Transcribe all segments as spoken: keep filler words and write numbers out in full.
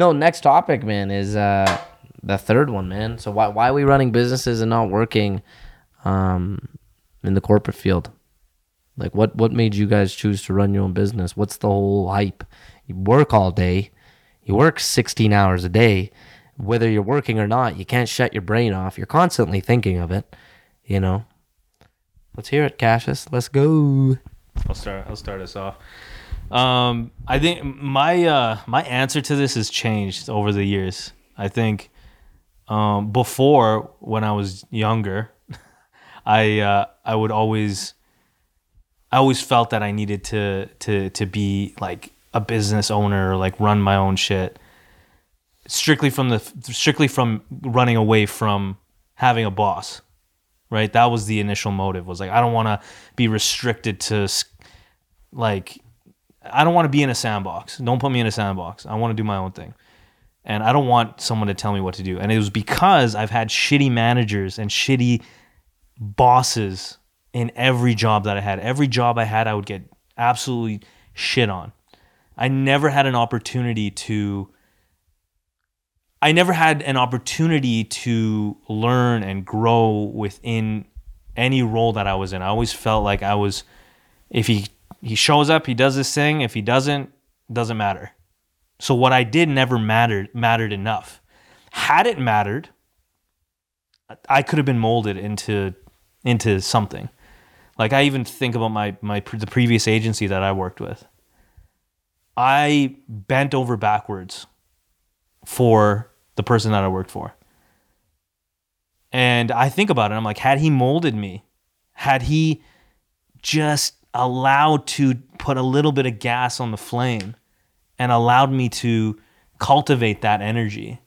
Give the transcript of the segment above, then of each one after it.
No, next topic, man, is uh, the third one, man. So why why are we running businesses and not working um, in the corporate field? Like, what, what made you guys choose to run your own business? What's the whole hype? You work all day. You work sixteen hours a day. Whether you're working or not, you can't shut your brain off. You're constantly thinking of it, you know. Let's hear it, Cassius. Let's go. I'll start. I'll start us off. Um, I think my uh, my answer to this has changed over the years. I think um, before, when I was younger, I uh, I would always I always felt that I needed to to to be like a business owner, or like run my own shit. Strictly from the strictly from running away from having a boss, right? That was the initial motive. Was like, I don't want to be restricted to, like, I don't want to be in a sandbox. Don't put me in a sandbox. I want to do my own thing, and I don't want someone to tell me what to do. And it was because I've had shitty managers and shitty bosses in every job that I had. Every job I had, I would get absolutely shit on. I never had an opportunity to. I never had an opportunity to learn and grow within any role that I was in. I always felt like I was, if he, he shows up, he does this thing. If he doesn't, doesn't matter. So what I did never mattered, mattered enough. Had it mattered, I could have been molded into, into something. Like, I even think about my, my, the previous agency that I worked with. I bent over backwards for the person that I worked for. And I think about it, I'm like, had he molded me, had he just allowed to put a little bit of gas on the flame and allowed me to cultivate that energy,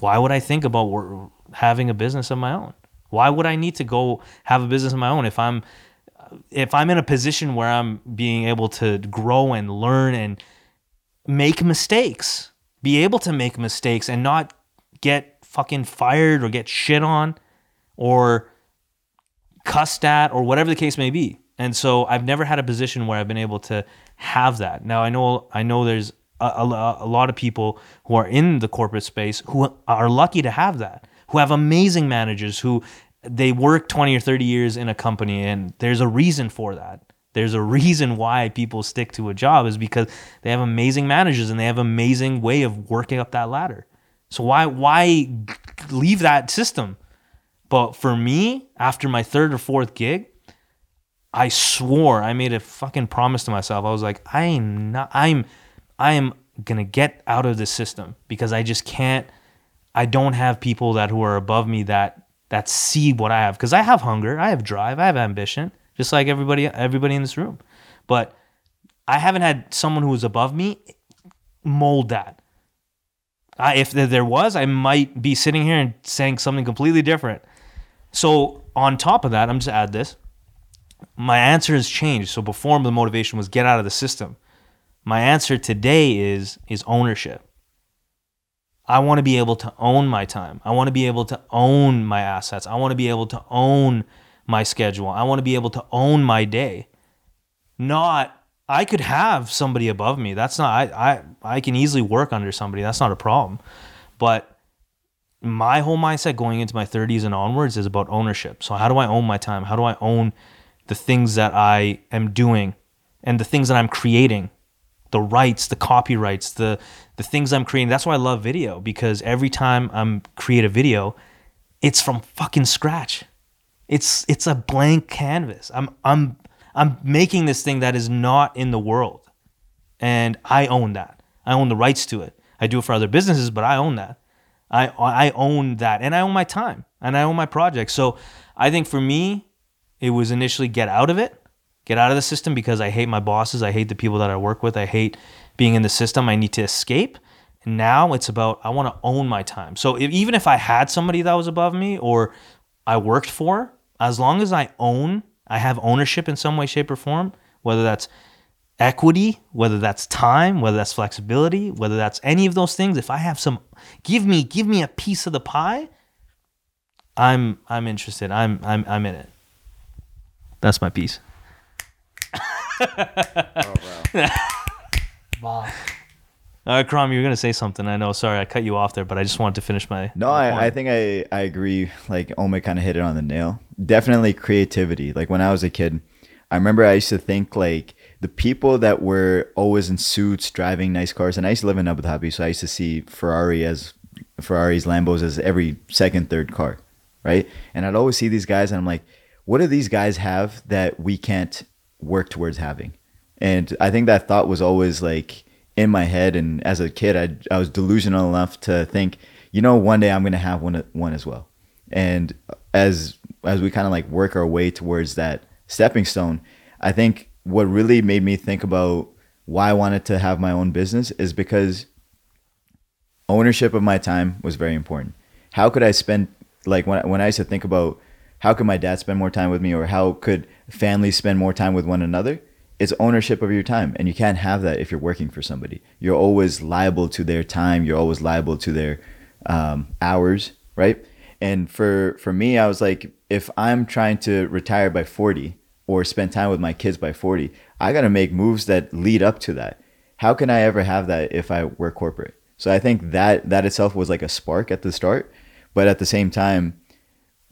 why would I think about having a business of my own? Why would I need to go have a business of my own if I'm if I'm in a position where I'm being able to grow and learn and make mistakes, be able to make mistakes and not get fucking fired or get shit on or cussed at or whatever the case may be. And so I've never had a position where I've been able to have that. Now, I know I know there's a, a, a lot of people who are in the corporate space who are lucky to have that, who have amazing managers, who they work twenty or thirty years in a company, and there's a reason for that. There's a reason why people stick to a job, is because they have amazing managers and they have amazing way of working up that ladder. So why why leave that system? But for me, after my third or fourth gig, I swore, I made a fucking promise to myself. I was like, I'm not I'm I am gonna get out of this system, because I just can't I don't have people that who are above me that that see what I have. Because I have hunger, I have drive, I have ambition. Just like everybody everybody in this room. But I haven't had someone who was above me mold that. I, if there was, I might be sitting here and saying something completely different. So on top of that, I'm just add this. My answer has changed. So before, the motivation was get out of the system. My answer today is is ownership. I want to be able to own my time. I want to be able to own my assets. I want to be able to own my schedule. I want to be able to own my day. Not, I could have somebody above me. That's not, I, I, I can easily work under somebody. That's not a problem. But my whole mindset going into my thirties and onwards is about ownership. So how do I own my time? How do I own the things that I am doing and the things that I'm creating? The rights, the copyrights, the, the things I'm creating. That's why I love video, because every time I'm create a video, it's from fucking scratch. It's it's a blank canvas. I'm I'm I'm making this thing that is not in the world, and I own that. I own the rights to it. I do it for other businesses, but I own that. I I own that, and I own my time, and I own my project. So I think for me, it was initially get out of it, get out of the system, because I hate my bosses. I hate the people that I work with. I hate being in the system. I need to escape. And now it's about I want to own my time. So if, even if I had somebody that was above me or I worked for, as long as I own, I have ownership in some way, shape, or form, whether that's equity, whether that's time, whether that's flexibility, whether that's any of those things, if I have some, give me, give me a piece of the pie, I'm I'm interested. I'm I'm I'm in it. That's my piece. Oh, wow. Wow. Uh, Kram, you were going to say something. I know. Sorry, I cut you off there, but I just wanted to finish my. No, my I, I think I, I agree. Like, Ome kind of hit it on the nail. Definitely creativity. Like, when I was a kid, I remember I used to think, like, the people that were always in suits driving nice cars, and I used to live in Abu Dhabi, so I used to see Ferrari as Ferraris, Lambos as every second, third car, right? And I'd always see these guys, and I'm like, what do these guys have that we can't work towards having? And I think that thought was always, like, in my head, and as a kid, I I was delusional enough to think, you know, one day I'm gonna have one one as well. And as as we kind of like work our way towards that stepping stone, I think what really made me think about why I wanted to have my own business is because ownership of my time was very important. How could I spend, like, when when I used to think about how could my dad spend more time with me, or how could families spend more time with one another? It's ownership of your time. And you can't have that if you're working for somebody. You're always liable to their time. You're always liable to their um, hours, right? And for, for me, I was like, if I'm trying to retire by forty or spend time with my kids by forty, I got to make moves that lead up to that. How can I ever have that if I work corporate? So I think that that itself was like a spark at the start. But at the same time,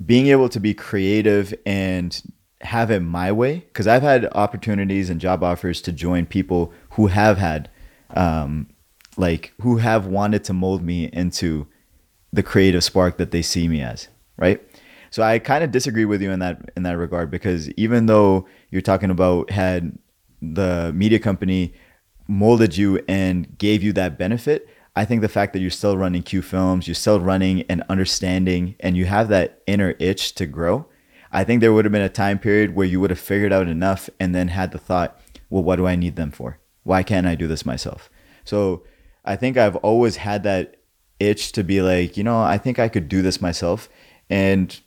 being able to be creative and have it my way, because I've had opportunities and job offers to join people who have had um like who have wanted to mold me into the creative spark that they see me as, right? So I kind of disagree with you in that in that regard, because even though you're talking about had the media company molded you and gave you that benefit, I think the fact that you're still running Q Films, you're still running and understanding, and you have that inner itch to grow, I think there would have been a time period where you would have figured out enough and then had the thought, well, what do I need them for? Why can't I do this myself? So I think I've always had that itch to be like, you know, I think I could do this myself. And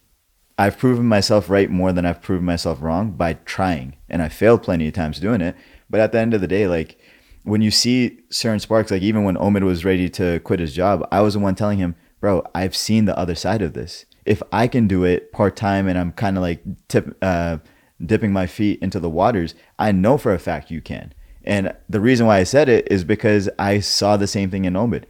I've proven myself right more than I've proven myself wrong by trying. And I failed plenty of times doing it. But at the end of the day, like, when you see certain sparks, like even when Omid was ready to quit his job, I was the one telling him, bro, I've seen the other side of this. If I can do it part-time and I'm kind of like tip, uh, dipping my feet into the waters, I know for a fact you can. And the reason why I said it is because I saw the same thing in Omid.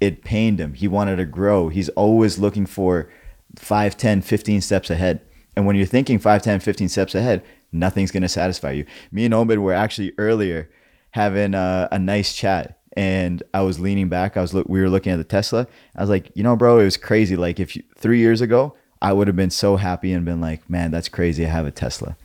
It pained him. He wanted to grow. He's always looking for five, ten, fifteen steps ahead. And when you're thinking five, ten, fifteen steps ahead, nothing's going to satisfy you. Me and Omid were actually earlier having a, a nice chat. And I was leaning back. I was look. We were looking at the Tesla. I was like, you know, bro, it was crazy. Like, if you, three years ago, I would have been so happy and been like, man, that's crazy. I have a Tesla.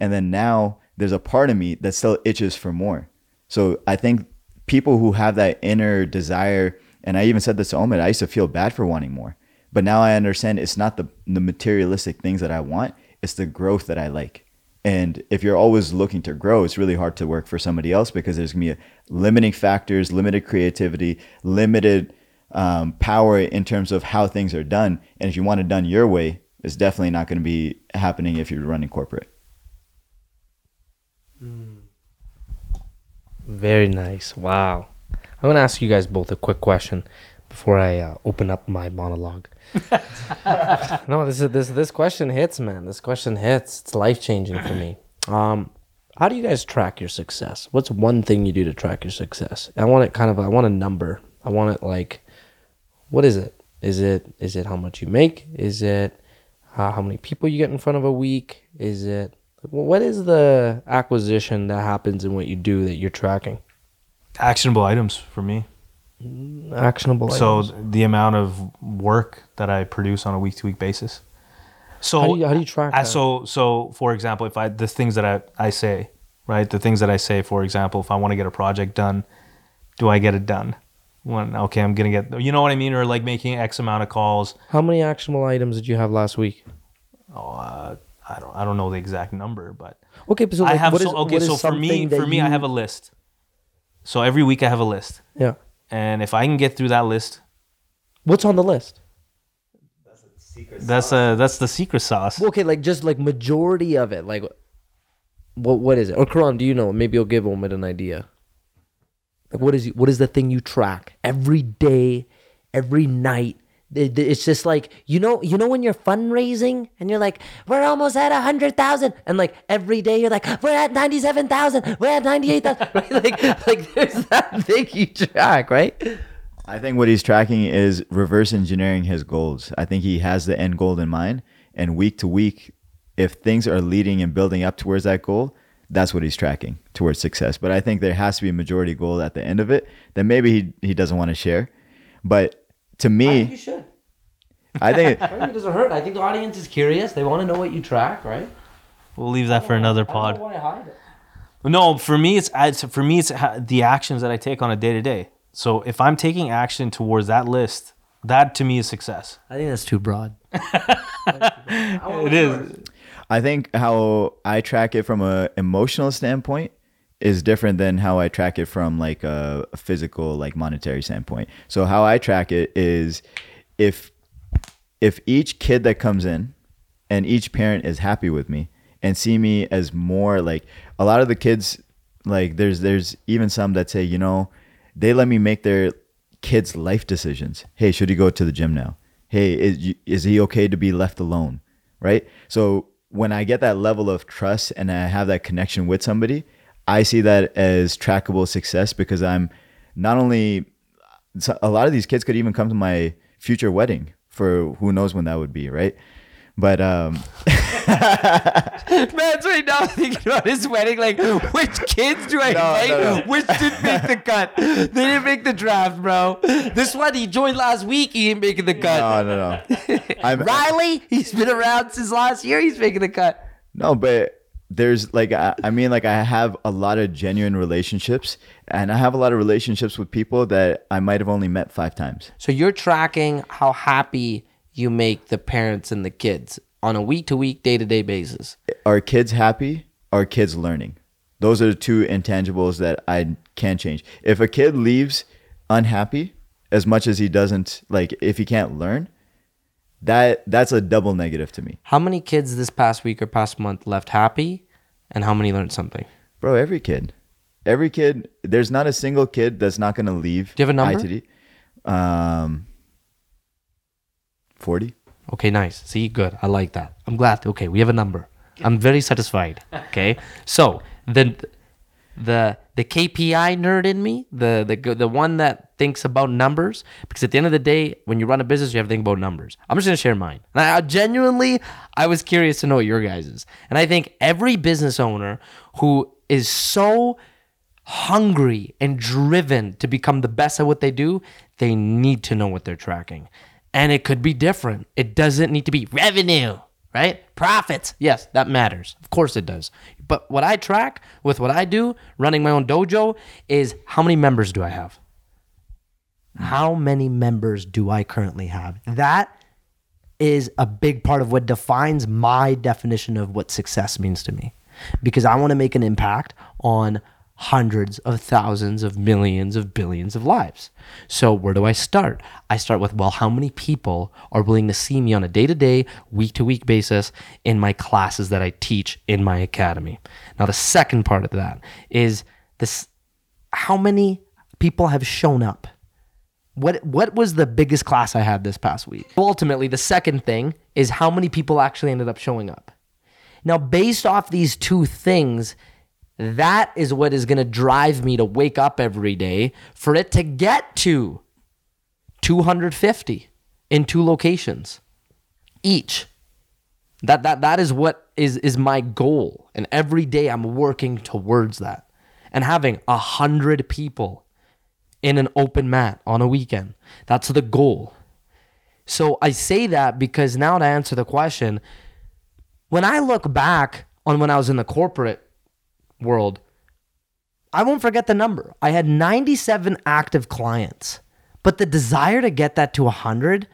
And then now there's a part of me that still itches for more. So I think people who have that inner desire, and I even said this to Omid, I used to feel bad for wanting more, but now I understand it's not the the materialistic things that I want. It's the growth that I like. And if you're always looking to grow, it's really hard to work for somebody else, because there's going to be limiting factors, limited creativity, limited um, power in terms of how things are done. And if you want it done your way, it's definitely not going to be happening if you're running corporate. Very nice. Wow. I'm going to ask you guys both a quick question before I uh, open up my monologue. No, this is this this question hits, man. This question hits. It's life changing for me. Um, how do you guys track your success? What's one thing you do to track your success? I want it kind of. I want a number. I want it like, what is it? Is it is it how much you make? Is it uh, how many people you get in front of a week? Is it what is the acquisition that happens in what you do that you're tracking? Actionable items for me. actionable so items. The amount of work that I produce on a week-to-week basis. So how do you, how do you track I, that? so so for example, if I the things that I, I say right the things that I say for example, if I want to get a project done, do I get it done? When okay I'm gonna get, you know what I mean? Or like making X amount of calls. How many actionable items did you have last week? oh uh I don't I don't know the exact number, but okay but so like, I have what so, is, okay what so for me for me you... I have a list. So every week I have a list. Yeah. And if I can get through that list, what's on the list? That's a secret sauce. That's a that's the secret sauce. Okay, like just like majority of it, like what what is it? Or Karan, do you know? Maybe you'll give Omid an idea. Like what is what is the thing you track every day, every night it, it's just like, you know, you know when you're fundraising and you're like, we're almost at a hundred thousand, and like every day you're like, we're at ninety-seven thousand, we're at ninety-eight thousand, right? Like, like there's that thing you track, right? I think what he's tracking is reverse engineering his goals. I think he has the end goal in mind, and week to week, if things are leading and building up towards that goal, that's what he's tracking towards success. But I think there has to be a majority goal at the end of it that maybe he, he doesn't want to share. But to me, I think you should. I think I think it doesn't hurt. I think the audience is curious. They want to know what you track, right? We'll leave that for another pod. I don't want to hide it. No, for me, it's for me, it's the actions that I take on a day to day. So if I'm taking action towards that list, that to me is success. I think that's too broad. It is. I think how I track it from a emotional standpoint is different than how I track it from like a physical, like monetary standpoint. So how I track it is if if each kid that comes in and each parent is happy with me and see me as more like a lot of the kids, like there's there's even some that say, you know, they let me make their kids' life decisions. Hey, should he go to the gym now? Hey, is is he okay to be left alone? Right? So when I get that level of trust and I have that connection with somebody, I see that as trackable success, because I'm not only, a lot of these kids could even come to my future wedding for who knows when that would be, right? But um man's right now thinking about his wedding, like which kids do I invite? No, no, no. Which didn't make the cut? They didn't make the draft, bro. This one he joined last week, he ain't making the cut. No, no, no. I'm, Riley, he's been around since last year, he's making the cut. No, but there's like I, I mean like I have a lot of genuine relationships, and I have a lot of relationships with people that I might have only met five times. So you're tracking how happy you make the parents and the kids on a week-to-week, day-to-day basis. Are kids happy? Are kids learning? Those are the two intangibles that I can't change. If a kid leaves unhappy, as much as he doesn't, like if he can't learn, that that's a double negative to me. How many kids this past week or past month left happy, and how many learned something? Bro, every kid. Every kid. There's not a single kid that's not going to leave. Do you have a number? I T D. Um... forty. Okay, nice. See, good. I like that. I'm glad. Okay, we have a number. I'm very satisfied. Okay, so the the the K P I nerd in me, the the the one that thinks about numbers, because at the end of the day, when you run a business, you have to think about numbers. I'm just gonna share mine. And I, I genuinely, I was curious to know your guys's, and I think every business owner who is so hungry and driven to become the best at what they do, they need to know what they're tracking. And it could be different. It doesn't need to be revenue, right? Profits. Yes, that matters. Of course it does. But what I track with what I do, running my own dojo, is how many members do I have? How many members do I currently have? That is a big part of what defines my definition of what success means to me. Because I want to make an impact on hundreds of thousands of millions of billions of lives. So where do I start? I start with, well, how many people are willing to see me on a day-to-day, week-to-week basis in my classes that I teach in my academy? Now, the second part of that is this: how many people have shown up? What what was the biggest class I had this past week? Ultimately, the second thing is how many people actually ended up showing up. Now, based off these two things, that is what is going to drive me to wake up every day for it to get to two hundred fifty in two locations each. That that that is what is is my goal, and every day I'm working towards that. And having a hundred people in an open mat on a weekend, that's the goal. So I say that because now, to answer the question, when I look back on when I was in the corporate world, I won't forget the number. I had ninety-seven active clients, but the desire to get that to one hundred,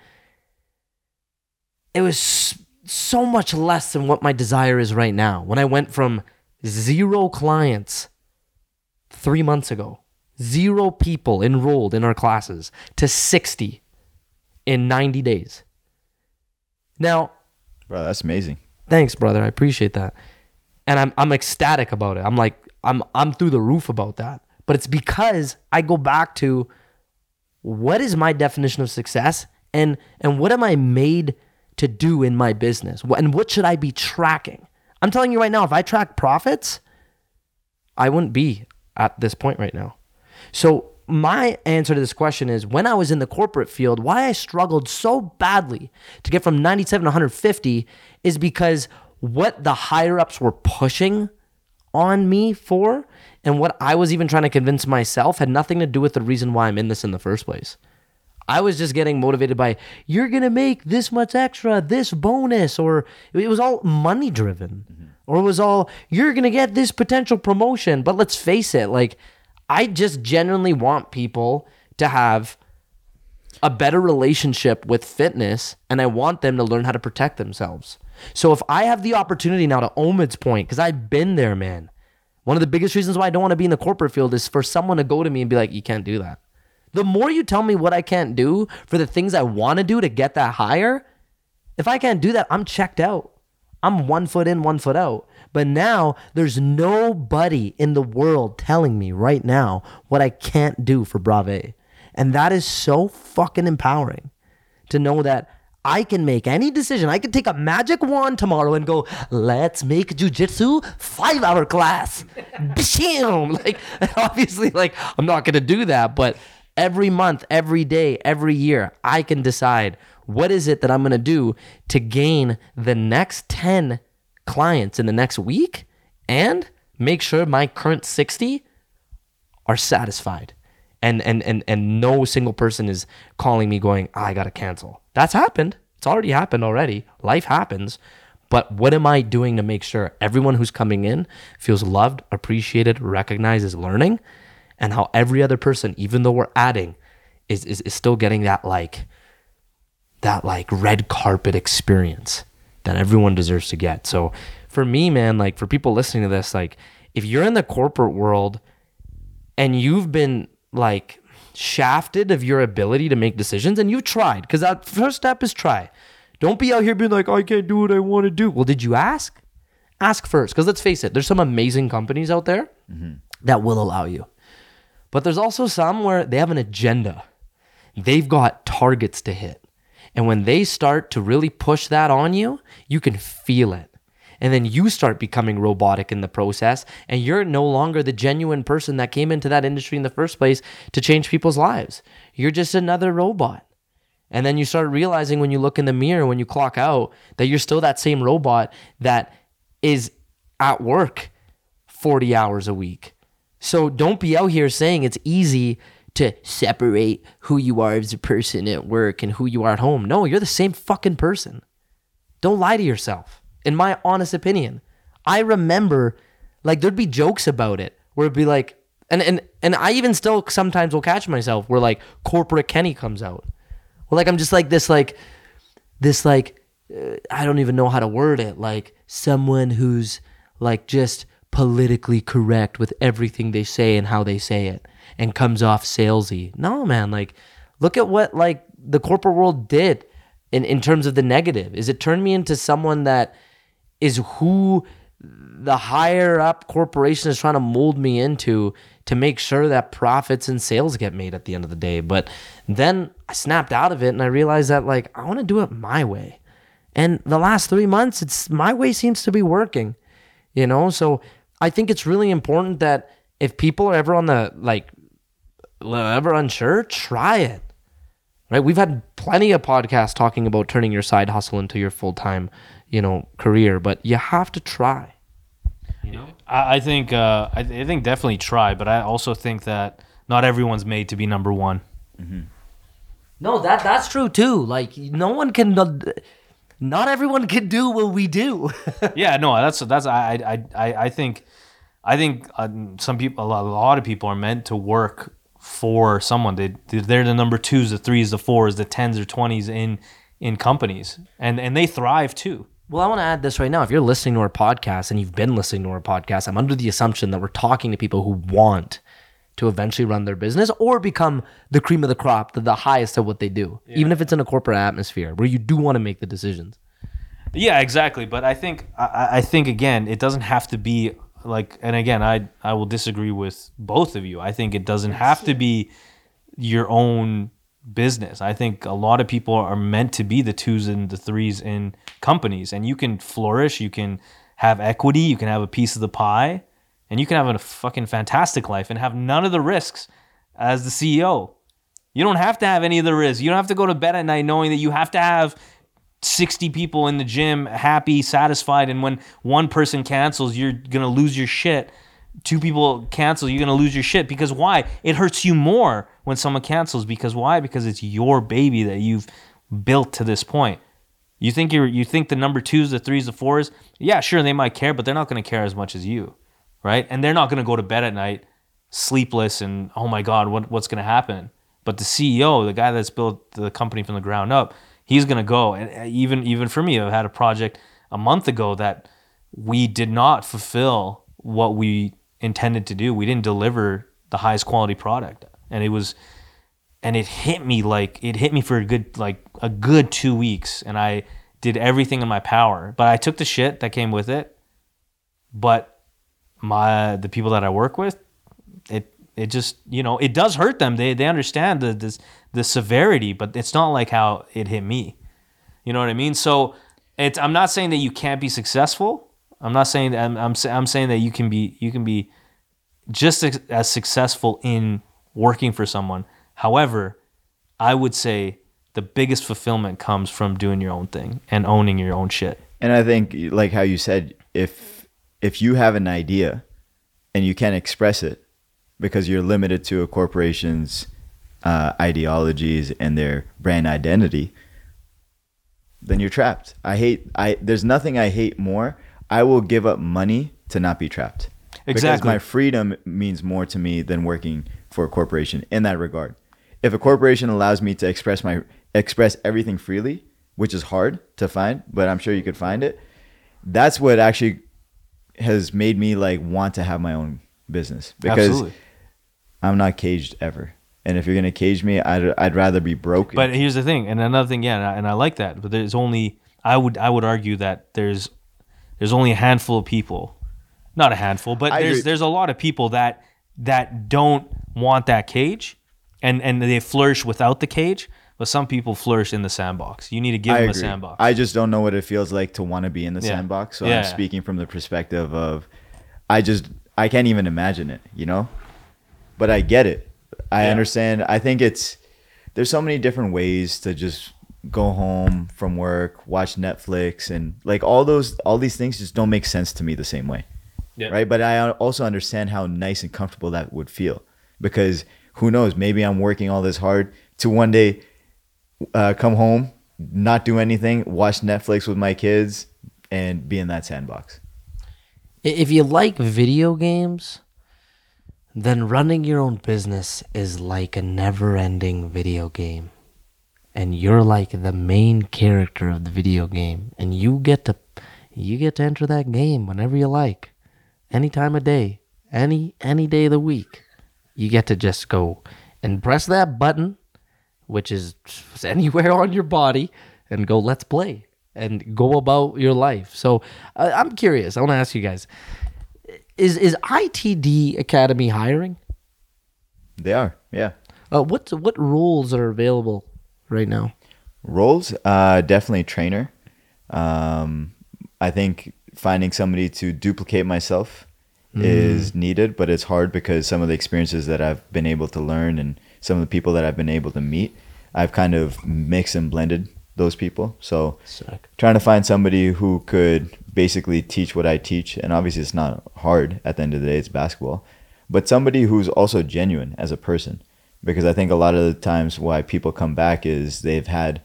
it was so much less than what my desire is right now. When I went from zero clients three months ago, zero people enrolled in our classes, to sixty in ninety days. Now, bro, that's amazing. Thanks, brother. I appreciate that. And I'm I'm ecstatic about it. I'm like, I'm I'm through the roof about that. But it's because I go back to, what is my definition of success? and and what am I made to do in my business? And what should I be tracking? I'm telling you right now, if I track profits, I wouldn't be at this point right now. So my answer to this question is, when I was in the corporate field, why I struggled so badly to get from ninety-seven to one hundred fifty is because what the higher ups were pushing on me for and what I was even trying to convince myself had nothing to do with the reason why I'm in this in the first place. I was just getting motivated by, you're going to make this much extra, this bonus, or it was all money driven, mm-hmm. or it was all, you're going to get this potential promotion. But let's face it, like, I just genuinely want people to have a better relationship with fitness, and I want them to learn how to protect themselves. So if I have the opportunity now to Omid's point, because I've been there, man, one of the biggest reasons why I don't want to be in the corporate field is for someone to go to me and be like, you can't do that. The more you tell me what I can't do for the things I want to do to get that higher, if I can't do that, I'm checked out. I'm one foot in, one foot out. But now there's nobody in the world telling me right now what I can't do for Brave. And that is so fucking empowering to know that I can make any decision. I could take a magic wand tomorrow and go, let's make jujitsu five-hour class. Like, obviously, like, I'm not going to do that, but every month, every day, every year, I can decide what is it that I'm going to do to gain the next ten clients in the next week and make sure my current sixty are satisfied. And and and and no single person is calling me going, oh, I got to cancel. That's happened. It's already happened already. Life happens. But what am I doing to make sure everyone who's coming in feels loved, appreciated, recognizes learning, and how every other person, even though we're adding, is, is is still getting that like that like red carpet experience that everyone deserves to get. So for me, man, like for people listening to this, like if you're in the corporate world and you've been like shafted of your ability to make decisions and you've tried, because that first step is try. Don't be out here being like, I can't do what I want to do. Well, did you ask? Ask first, because let's face it, there's some amazing companies out there mm-hmm. that will allow you. But there's also some where they have an agenda. They've got targets to hit. And when they start to really push that on you, you can feel it. And then you start becoming robotic in the process, and you're no longer the genuine person that came into that industry in the first place to change people's lives. You're just another robot. And then you start realizing when you look in the mirror, when you clock out, that you're still that same robot that is at work forty hours a week. So don't be out here saying it's easy to separate who you are as a person at work and who you are at home. No, you're the same fucking person. Don't lie to yourself. In my honest opinion, I remember like there'd be jokes about it where it'd be like, and, and, and I even still sometimes will catch myself where like corporate Kenny comes out. Well, like I'm just like this, like this, like, uh, I don't even know how to word it. Like someone who's like just politically correct with everything they say and how they say it and comes off salesy. No, man, like look at what like the corporate world did in, in terms of the negative is it turned me into someone that is who the higher up corporation is trying to mold me into to make sure that profits and sales get made at the end of the day. But then I snapped out of it and I realized that like, I want to do it my way. And the last three months, it's my way seems to be working, you know? So I think it's really important that if people are ever on the, like ever unsure, try it. Right? We've had plenty of podcasts talking about turning your side hustle into your full-time, you know, career, but you have to try. You know, I, I think uh, I, th- I think definitely try, but I also think that not everyone's made to be number one. Mm-hmm. No, that that's true too. Like no one can, not everyone can do what we do. yeah, no, that's that's I I I, I think I think um, some people, a lot, a lot of people are meant to work for someone. They they're the number twos, the threes, the fours, the tens or twenties in in companies, and and they thrive too. Well, I want to add this right now. If you're listening to our podcast and you've been listening to our podcast, I'm under the assumption that we're talking to people who want to eventually run their business or become the cream of the crop, the, the highest of what they do, yeah. even if it's in a corporate atmosphere where you do want to make the decisions. Yeah, exactly. But I think, I, I think again, it doesn't have to be like, and again, I, I will disagree with both of you. I think it doesn't have to be your own business. I think a lot of people are meant to be the twos and the threes in companies, and you can flourish, you can have equity, you can have a piece of the pie, and you can have a fucking fantastic life and have none of the risks as the C E O. You don't have to have any of the risks. You don't have to go to bed at night knowing that you have to have sixty people in the gym happy, satisfied, and when one person cancels, you're going to lose your shit. Two people cancel, you're going to lose your shit. Because why? It hurts you more when someone cancels. Because why? Because it's your baby that you've built to this point. You think you're, you think the number twos, the threes, the fours, yeah, sure, they might care, but they're not going to care as much as you, right? And they're not going to go to bed at night sleepless and, oh my God, what what's going to happen? But the C E O, the guy that's built the company from the ground up, he's going to go. And even even for me, I had a project a month ago that we did not fulfill what we intended to do. We didn't deliver the highest quality product. And it was, and it hit me like, it hit me for a good, like a good two weeks. And I did everything in my power, but I took the shit that came with it. But my, the people that I work with, it, it just, you know, it does hurt them. They, they understand the, this, the severity, but it's not like how it hit me. You know what I mean? So it's, I'm not saying that you can't be successful. I'm not saying that I'm, I'm I'm saying that you can be you can be just as, as successful in working for someone. However, I would say the biggest fulfillment comes from doing your own thing and owning your own shit. And I think, like how you said, if if you have an idea and you can't express it because you're limited to a corporation's uh, ideologies and their brand identity, then you're trapped. I hate I there's nothing I hate more. I will give up money to not be trapped. Exactly. Because my freedom means more to me than working for a corporation in that regard. If a corporation allows me to express my express everything freely, which is hard to find, but I'm sure you could find it, that's what actually has made me like want to have my own business. Because absolutely, I'm not caged ever. And if you're going to cage me, I'd, I'd rather be broken. But here's the thing, and another thing, yeah, and I, and I like that, but there's only, I would I would argue that there's, There's only a handful of people, not a handful, but there's there's a lot of people that that don't want that cage, and, and they flourish without the cage. But some people flourish in the sandbox. You need to give I them agree. a sandbox. I just don't know what it feels like to want to be in the yeah. sandbox. So yeah. I'm speaking from the perspective of, I just I can't even imagine it, you know. But I get it. I yeah. understand. I think it's there's so many different ways to just go home from work, watch Netflix, and like all those, all these things just don't make sense to me the same way. Yeah. Right. But I also understand how nice and comfortable that would feel, because who knows, maybe I'm working all this hard to one day uh, come home, not do anything, watch Netflix with my kids, and be in that sandbox. If you like video games, then running your own business is like a never ending video game. And you're like the main character of the video game, and you get to you get to enter that game whenever you like, any time of day, any any day of the week. You get to just go and press that button, which is anywhere on your body, and go let's play and go about your life. So uh, I'm curious. I want to ask you guys: Is is I T D Academy hiring? They are, yeah. Uh, what what roles are available right now? Roles, uh definitely trainer. um I think finding somebody to duplicate myself mm. is needed, but it's hard because some of the experiences that I've been able to learn and some of the people that I've been able to meet, I've kind of mixed and blended those people. So Sick. Trying to find somebody who could basically teach what I teach, and obviously it's not hard at the end of the day, it's basketball, but somebody who's also genuine as a person. Because I think a lot of the times why people come back is they've had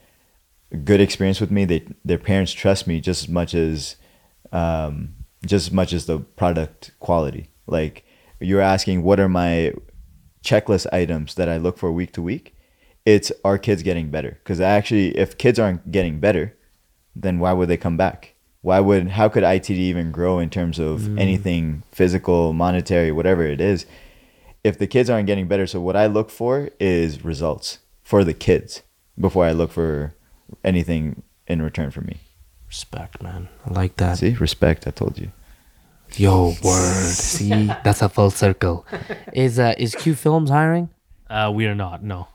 good experience with me. They, their parents trust me just as much as, um, just as much as the product quality. Like you're asking, what are my checklist items that I look for week to week? It's are kids getting better? Because actually, if kids aren't getting better, then why would they come back? Why would? How could I T D even grow in terms of mm. anything physical, monetary, whatever it is? If the kids aren't getting better, so what I look for is results for the kids before I look for anything in return for me. Respect, man. I like that. See, respect, I told you. Yo, word. See, that's a full circle. Is uh, is Q Films hiring? Uh, we are not, no.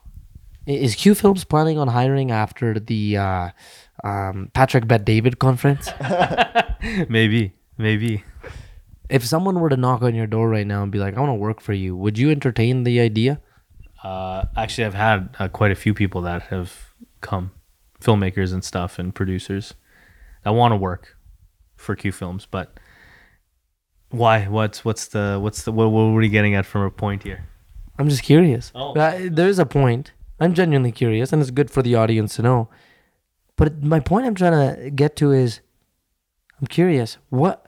Is Q Films planning on hiring after the uh, um, Patrick Bet David conference? Maybe, maybe. If someone were to knock on your door right now and be like, "I want to work for you," would you entertain the idea? Uh, actually, I've had uh, quite a few people that have come, filmmakers and stuff, and producers that want to work for Q Films. But why? What's what's the what's the what, what are we getting at from a point here? I'm just curious. Oh. Uh, there is a point. I'm genuinely curious, and it's good for the audience to know. But my point I'm trying to get to is, I'm curious, what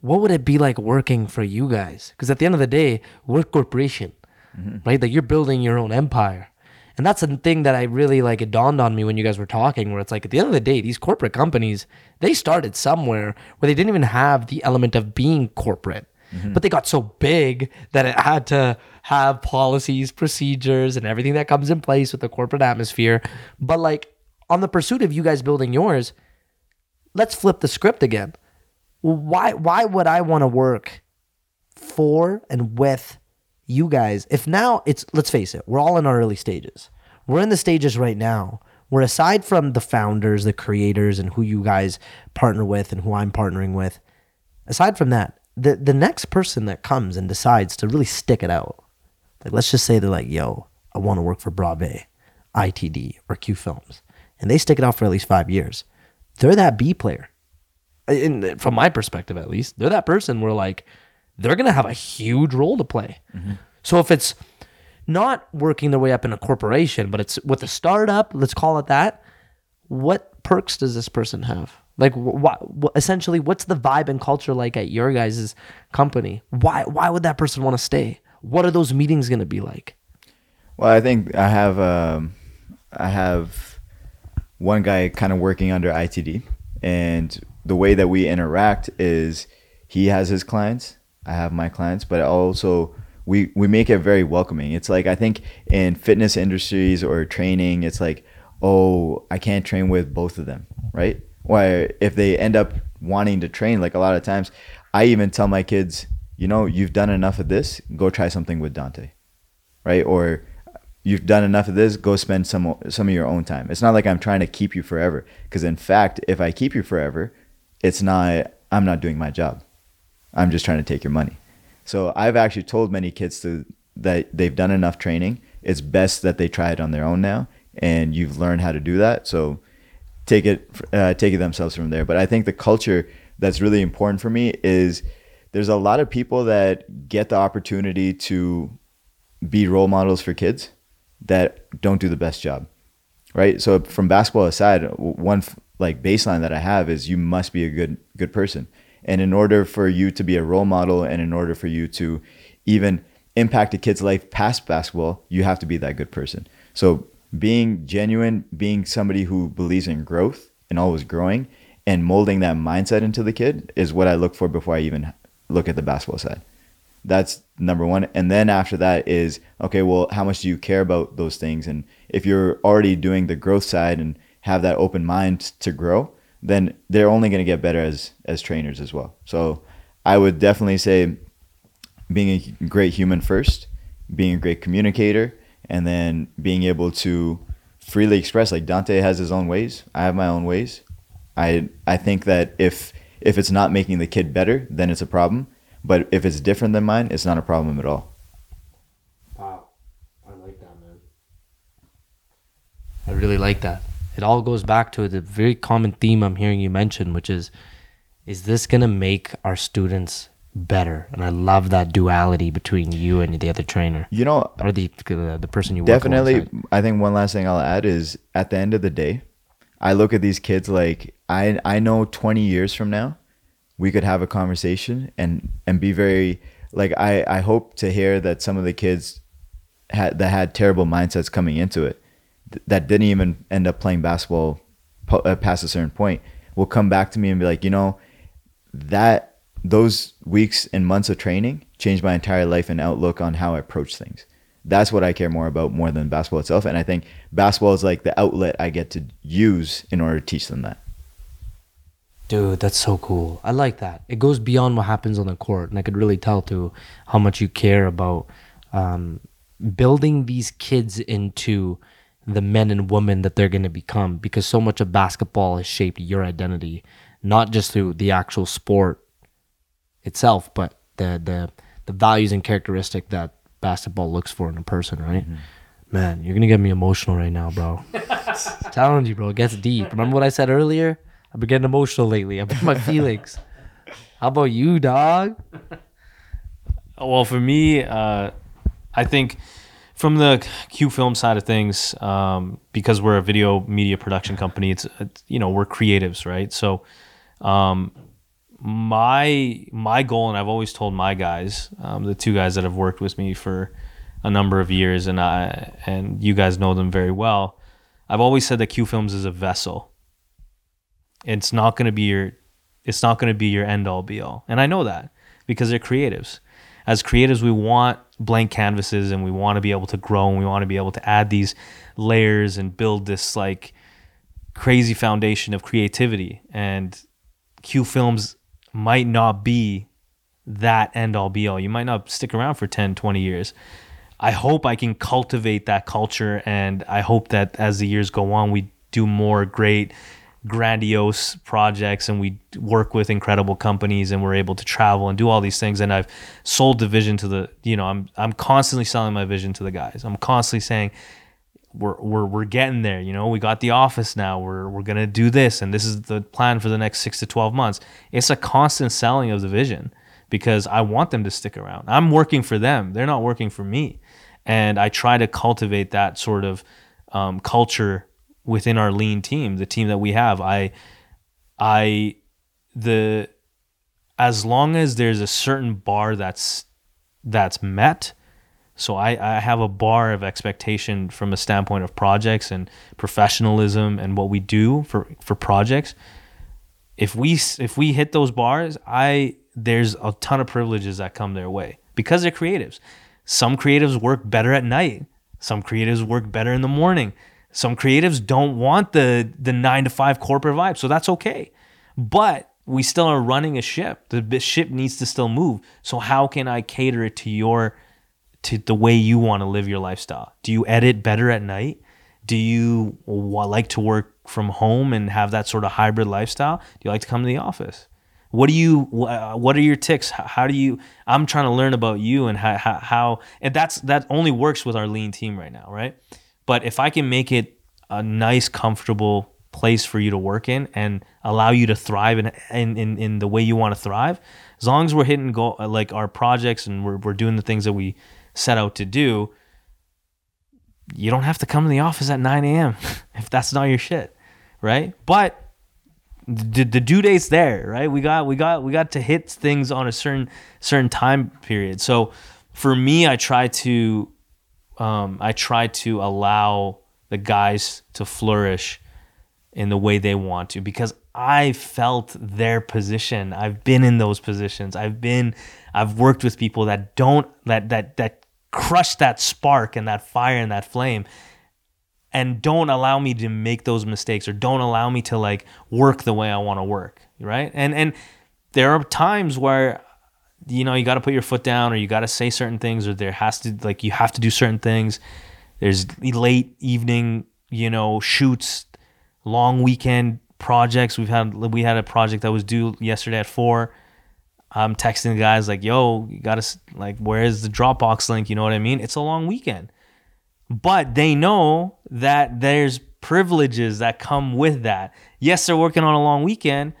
what would it be like working for you guys? Because at the end of the day, we're a corporation, mm-hmm. right? Like, you're building your own empire. And that's the thing that I really, like, it dawned on me when you guys were talking, where it's like, at the end of the day, these corporate companies, they started somewhere where they didn't even have the element of being corporate. Mm-hmm. But they got so big that it had to have policies, procedures, and everything that comes in place with the corporate atmosphere. But like, on the pursuit of you guys building yours, let's flip the script again. Why why would I want to work for and with you guys? If now it's, let's face it, we're all in our early stages. We're in the stages right now where, aside from the founders, the creators, and who you guys partner with and who I'm partnering with, aside from that, The the next person that comes and decides to really stick it out, like, let's just say they're like, yo, I want to work for Brave, I T D, or Q Films, and they stick it out for at least five years. They're that B player, in, from my perspective at least. They're that person where, like, they're gonna have a huge role to play. Mm-hmm. So if it's not working their way up in a corporation, but it's with a startup, let's call it that, what perks does this person have? Like, what, wh- essentially, what's the vibe and culture like at your guys' company? Why why would that person want to stay? What are those meetings going to be like? Well, I think I have um, I have one guy kind of working under I T D, and the way that we interact is he has his clients, I have my clients, but also we, we make it very welcoming. It's like, I think in fitness industries or training, it's like, oh, I can't train with both of them, right? Where if they end up wanting to train, like, a lot of times I even tell my kids, you know, you've done enough of this, go try something with Dante, right? Or you've done enough of this, go spend some some of your own time. It's not like I'm trying to keep you forever, because in fact, if I keep you forever, it's not, I'm not doing my job. I'm just trying to take your money. So I've actually told many kids to, that they've done enough training. It's best that they try it on their own now, and you've learned how to do that. So take it uh, take it themselves from there. But I think the culture that's really important for me is there's a lot of people that get the opportunity to be role models for kids that don't do the best job, right? So from basketball aside, one like baseline that I have is you must be a good good person. And in order for you to be a role model, and in order for you to even impact a kid's life past basketball, you have to be that good person. So being genuine, being somebody who believes in growth and always growing, and molding that mindset into the kid is what I look for before I even look at the basketball side. That's number one. And then after that is, okay, well, how much do you care about those things? And if you're already doing the growth side and have that open mind to grow, then they're only going to get better as as trainers as well. So I would definitely say being a great human first, being a great communicator, and then being able to freely express, like, Dante has his own ways, I have my own ways. I I think that if if it's not making the kid better, then it's a problem. But if it's different than mine, it's not a problem at all. Wow. I like that, man. I really like that. It all goes back to the very common theme I'm hearing you mention, which is, is this going to make our students better? And I love that duality between you and the other trainer, you know, or the uh, the person you work definitely alongside. I think one last thing I'll add is, at the end of the day, I look at these kids like, I I know twenty years from now we could have a conversation and and be very like, I I hope to hear that some of the kids had that had terrible mindsets coming into it, th- that didn't even end up playing basketball po- uh, past a certain point, will come back to me and be like, you know, that those weeks and months of training changed my entire life and outlook on how I approach things. That's what I care more about, more than basketball itself. And I think basketball is like the outlet I get to use in order to teach them that. Dude, that's so cool. I like that. It goes beyond what happens on the court. And I could really tell too how much you care about um, building these kids into the men and women that they're going to become, because so much of basketball has shaped your identity, not just through the actual sport itself, but the the, the values and characteristic that basketball looks for in a person, right? Mm-hmm. Man, you're going to get me emotional right now, bro. I'm telling you, bro, it gets deep. Remember what I said earlier? I've been getting emotional lately. I've been my feelings. How about you, dog? Well, for me, uh, I think from the Q Film side of things, um, because we're a video media production company, it's, it's you know, we're creatives, right? So um, my my goal, and I've always told my guys, um, the two guys that have worked with me for a number of years, and I and you guys know them very well. I've always said that Q Films is a vessel. It's not going to be your, it's not going to be your end all be all, and I know that because they're creatives. As creatives, we want blank canvases, and we want to be able to grow, and we want to be able to add these layers and build this like crazy foundation of creativity. And Q Films might not be that end all be all. You might not stick around for ten, twenty years. I hope I can cultivate that culture, and I hope that as the years go on, we do more great, grandiose projects, and we work with incredible companies, and we're able to travel and do all these things. And I've sold the vision to the, you know, I'm I'm constantly selling my vision to the guys. I'm constantly saying, we're we're we're getting there. You know, we got the office now. We're we're gonna do this, and this is the plan for the next six to twelve months. It's a constant selling of the vision, because I want them to stick around. I'm working for them. They're not working for me. And I try to cultivate that sort of um, culture within our lean team, the team that we have. I, I, the, as long as there's a certain bar that's that's met. So I, I have a bar of expectation from a standpoint of projects and professionalism and what we do for for projects. If we if we hit those bars, I there's a ton of privileges that come their way because they're creatives. Some creatives work better at night. Some creatives work better in the morning. Some creatives don't want the the nine to five corporate vibe, so that's okay. But we still are running a ship. The ship needs to still move. So how can I cater it to your to the way you want to live your lifestyle? Do you edit better at night? Do you like to work from home and have that sort of hybrid lifestyle? Do you like to come to the office? What do you, what are your tics? How do you, I'm trying to learn about you and how, how, how, and that's, that only works with our lean team right now, right? But if I can make it a nice, comfortable place for you to work in and allow you to thrive in, in, in, in the way you want to thrive, as long as we're hitting goal, like our projects and we're, we're doing the things that we set out to do, you don't have to come to the office at nine a.m. if that's not your shit, right? But The, the due date's there, right? We got we got we got to hit things on a certain certain time period. So for me, I try to um, I try to allow the guys to flourish in the way they want to, because I felt their position. I've been in those positions. I've been I've worked with people that don't that that that crush that spark and that fire and that flame, and don't allow me to make those mistakes, or don't allow me to like work the way I want to work, right? And and there are times where, you know, you got to put your foot down, or you got to say certain things, or there has to, like, you have to do certain things. There's late evening, you know, shoots, long weekend projects. We've had we had a project that was due yesterday at four. I'm texting the guys like, yo, you got to, like, where is the Dropbox link? You know what I mean? It's a long weekend. But they know that there's privileges that come with that. Yes, they're working on a long weekend,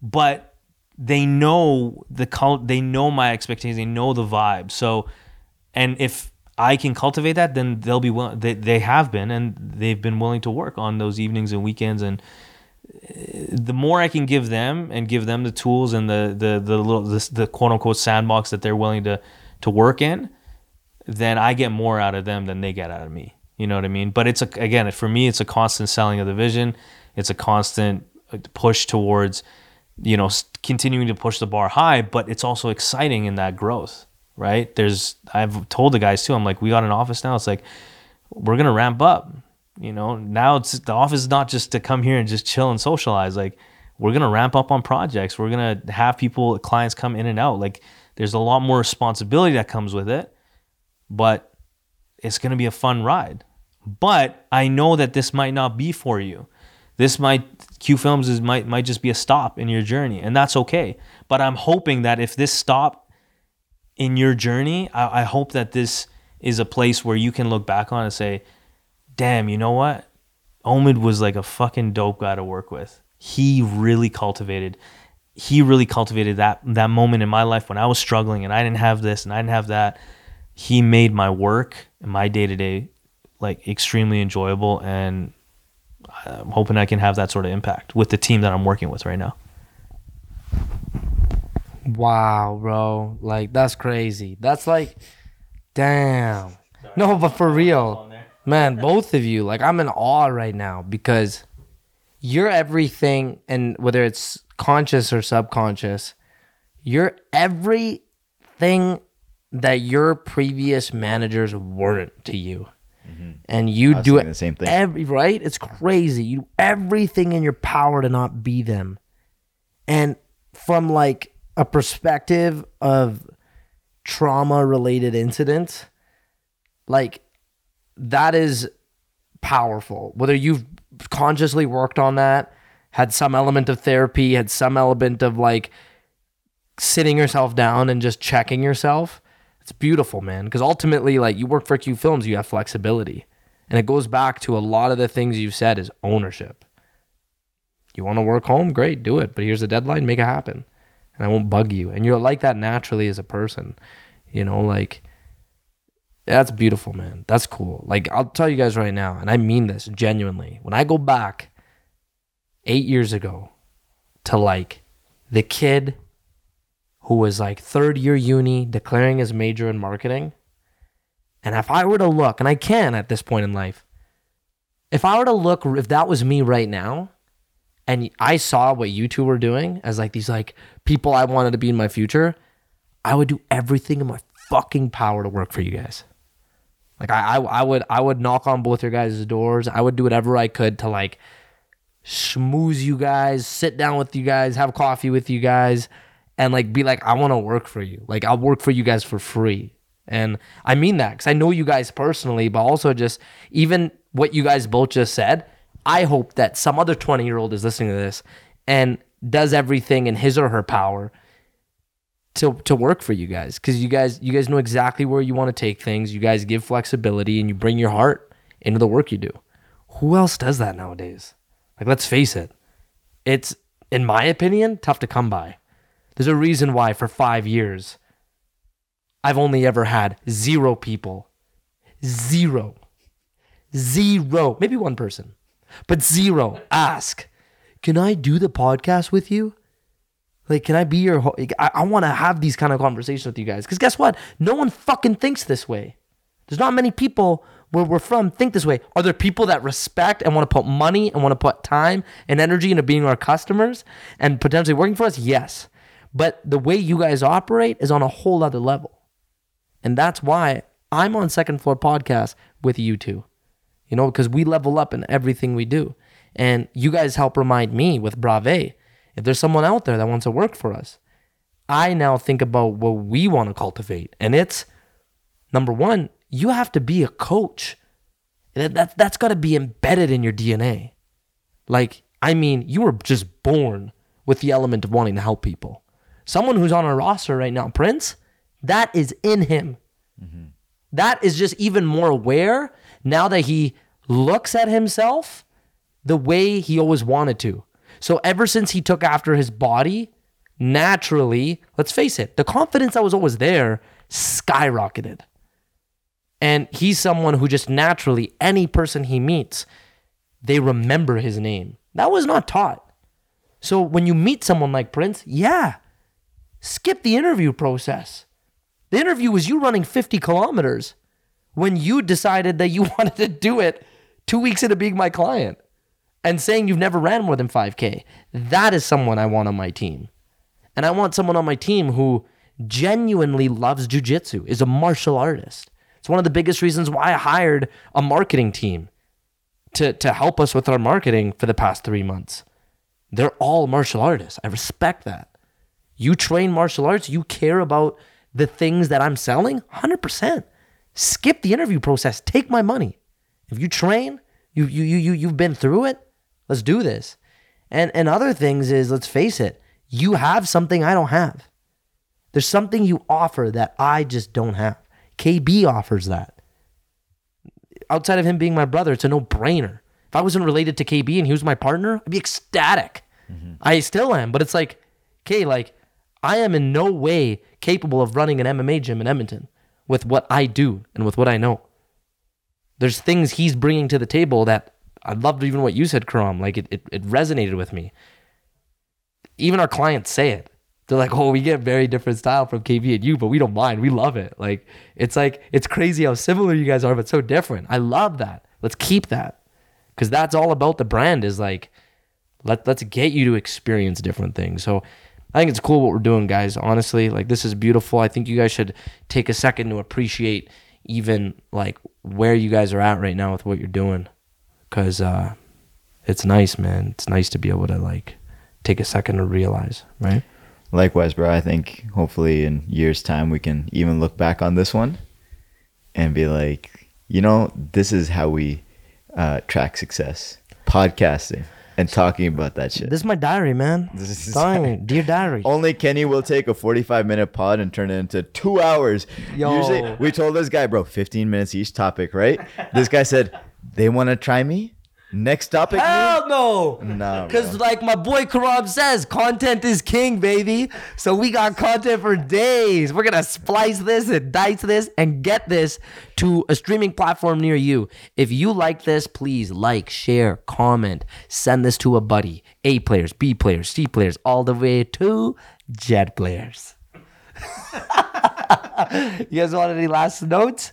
but they know the cult, they know my expectations, they know the vibe. So, and if I can cultivate that, then they'll be willing. They they have been, and they've been willing to work on those evenings and weekends. And the more I can give them and give them the tools and the the the little the, the quote unquote sandbox that they're willing to to work in, then I get more out of them than they get out of me. You know what I mean? But it's a, again, for me, it's a constant selling of the vision. It's a constant push towards, you know, continuing to push the bar high, but it's also exciting in that growth, right? There's, I've told the guys too, I'm like, we got an office now. It's like, we're going to ramp up, you know, now it's, the office is not just to come here and just chill and socialize. Like, we're going to ramp up on projects. We're going to have people, clients come in and out. Like, there's a lot more responsibility that comes with it, but it's going to be a fun ride, But I know that this might not be for you. This might, Q Films is might might just be a stop in your journey, and that's okay. But I'm hoping that if this stop in your journey, I, I hope that this is a place where you can look back on and say, damn, you know what? Omid was like a fucking dope guy to work with. He really cultivated, he really cultivated that that moment in my life when I was struggling and I didn't have this and I didn't have that. He made my work and my day-to-day like extremely enjoyable, and I'm hoping I can have that sort of impact with the team that I'm working with right now. Wow, bro. Like, that's crazy. That's like, damn. No, but for real, man, both of you, like, I'm in awe right now because you're everything, and whether it's conscious or subconscious, you're everything that your previous managers weren't to you. Mm-hmm. And you do it the same thing, every, right? It's crazy. You do everything in your power to not be them. And from like a perspective of trauma related incidents, like that is powerful. Whether you've consciously worked on that, had some element of therapy, had some element of like sitting yourself down and just checking yourself. It's beautiful, man, because ultimately, like, you work for Q Films, you have flexibility. And it goes back to a lot of the things you've said is ownership. You want to work home? Great, do it. But here's the deadline, make it happen. And I won't bug you. And you're like that naturally as a person. You know, like, that's beautiful, man. That's cool. Like, I'll tell you guys right now, and I mean this genuinely. When I go back eight years ago to, like, the kid who was like third year uni, declaring his major in marketing. And if I were to look, and I can at this point in life, if I were to look, if that was me right now, and I saw what you two were doing as like these like people I wanted to be in my future, I would do everything in my fucking power to work for you guys. Like I, I, I would, I would knock on both your guys' doors. I would do whatever I could to like schmooze you guys, sit down with you guys, have coffee with you guys, and like be like, I want to work for you. Like, I'll work for you guys for free. And I mean that because I know you guys personally, but also just even what you guys both just said, I hope that some other twenty-year-old is listening to this and does everything in his or her power to to work for you guys. Because you guys, you guys know exactly where you want to take things. You guys give flexibility and you bring your heart into the work you do. Who else does that nowadays? Like, let's face it. It's, in my opinion, tough to come by. There's a reason why for five years, I've only ever had zero people, zero, zero, maybe one person, but zero ask, can I do the podcast with you? Like, can I be your host? I, I want to have these kind of conversations with you guys. Because guess what? No one fucking thinks this way. There's not many people where we're from think this way. Are there people that respect and want to put money and want to put time and energy into being our customers and potentially working for us? Yes. But the way you guys operate is on a whole other level. And that's why I'm on Second Floor Podcast with you two. You know, because we level up in everything we do. And you guys help remind me with Brave. If there's someone out there that wants to work for us, I now think about what we want to cultivate. And it's, number one, you have to be a coach. That, that, that's got to be embedded in your D N A. Like, I mean, you were just born with the element of wanting to help people. Someone who's on a roster right now, Prince, that is in him. Mm-hmm. That is just even more aware now that he looks at himself the way he always wanted to. So ever since he took after his body, naturally, let's face it, the confidence that was always there skyrocketed. And he's someone who just naturally, any person he meets, they remember his name. That was not taught. So when you meet someone like Prince, yeah, skip the interview process. The interview was you running fifty kilometers when you decided that you wanted to do it two weeks into being my client and saying you've never ran more than five K. That is someone I want on my team. And I want someone on my team who genuinely loves jiu-jitsu, is a martial artist. It's one of the biggest reasons why I hired a marketing team to, to help us with our marketing for the past three months. They're all martial artists. I respect that. You train martial arts, you care about the things that I'm selling, one hundred percent. Skip the interview process, take my money. If you train, you you you you you've been through it. Let's do this. And and other things is, let's face it, you have something I don't have. There's something you offer that I just don't have. K B offers that. Outside of him being my brother, it's a no-brainer. If I wasn't related to K B and he was my partner, I'd be ecstatic. Mm-hmm. I still am, but it's like, K, like, I am in no way capable of running an M M A gym in Edmonton with what I do and with what I know. There's things he's bringing to the table that I loved, even what you said, Karam. Like, it, it, it resonated with me. Even our clients say it. They're like, oh, we get very different style from K B and you, but we don't mind. We love it. Like, it's like, it's crazy how similar you guys are, but so different. I love that. Let's keep that. Because that's all about the brand, is like, let, let's get you to experience different things. So I think it's cool what we're doing, guys. Honestly, like, this is beautiful. I think you guys should take a second to appreciate even like where you guys are at right now with what you're doing. Because uh, it's nice, man. It's nice to be able to like take a second to realize, right? Likewise, bro. I think hopefully in years' time we can even look back on this one and be like, you know, this is how we uh, track success. Podcasting and talking about that shit. This is my diary, man. This is diary. Dear diary. Only Kenny will take a forty-five minute pod and turn it into two hours. Yo. Usually, we told this guy, bro, fifteen minutes each topic, right? This guy said, they want to try me? Next topic? Hell no. No. Because like my boy Karam says, content is king, baby. So we got content for days. We're going to splice this and dice this and get this to a streaming platform near you. If you like this, please like, share, comment, send this to a buddy. A players, B players, C players, all the way to Jet players. You guys want any last notes?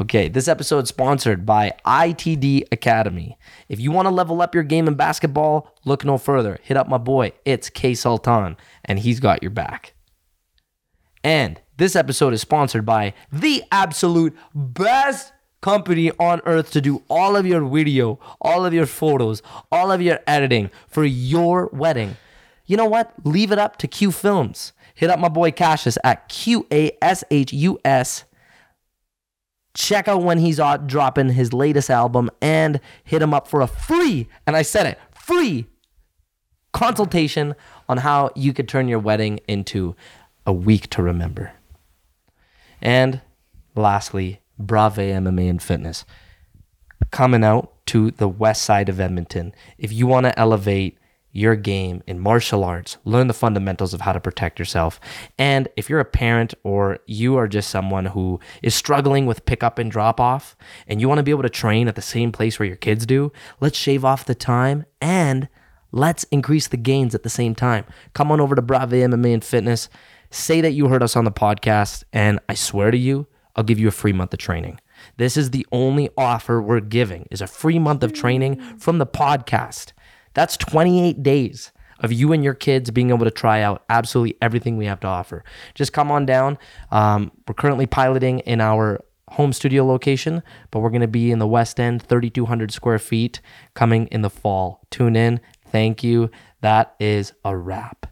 Okay, this episode is sponsored by I T D Academy. If you want to level up your game in basketball, look no further. Hit up my boy, it's K Sultan, and he's got your back. And this episode is sponsored by the absolute best company on earth to do all of your video, all of your photos, all of your editing for your wedding. You know what? Leave it up to Q Films. Hit up my boy Cassius at Q A S H U S. Check out when he's out dropping his latest album and hit him up for a free, and I said it, free consultation on how you could turn your wedding into a week to remember. And lastly, Brave M M A and Fitness. Coming out to the west side of Edmonton. If you want to elevate your game in martial arts, learn the fundamentals of how to protect yourself. And if you're a parent or you are just someone who is struggling with pick up and drop off, and you want to be able to train at the same place where your kids do, let's shave off the time and let's increase the gains at the same time. Come on over to Brave M M A and Fitness. Say that you heard us on the podcast, and I swear to you, I'll give you a free month of training. This is the only offer we're giving, is a free month of training from the podcast. That's twenty-eight days of you and your kids being able to try out absolutely everything we have to offer. Just come on down. Um, we're currently piloting in our home studio location, but we're going to be in the West End, thirty-two hundred square feet, coming in the fall. Tune in. Thank you. That is a wrap.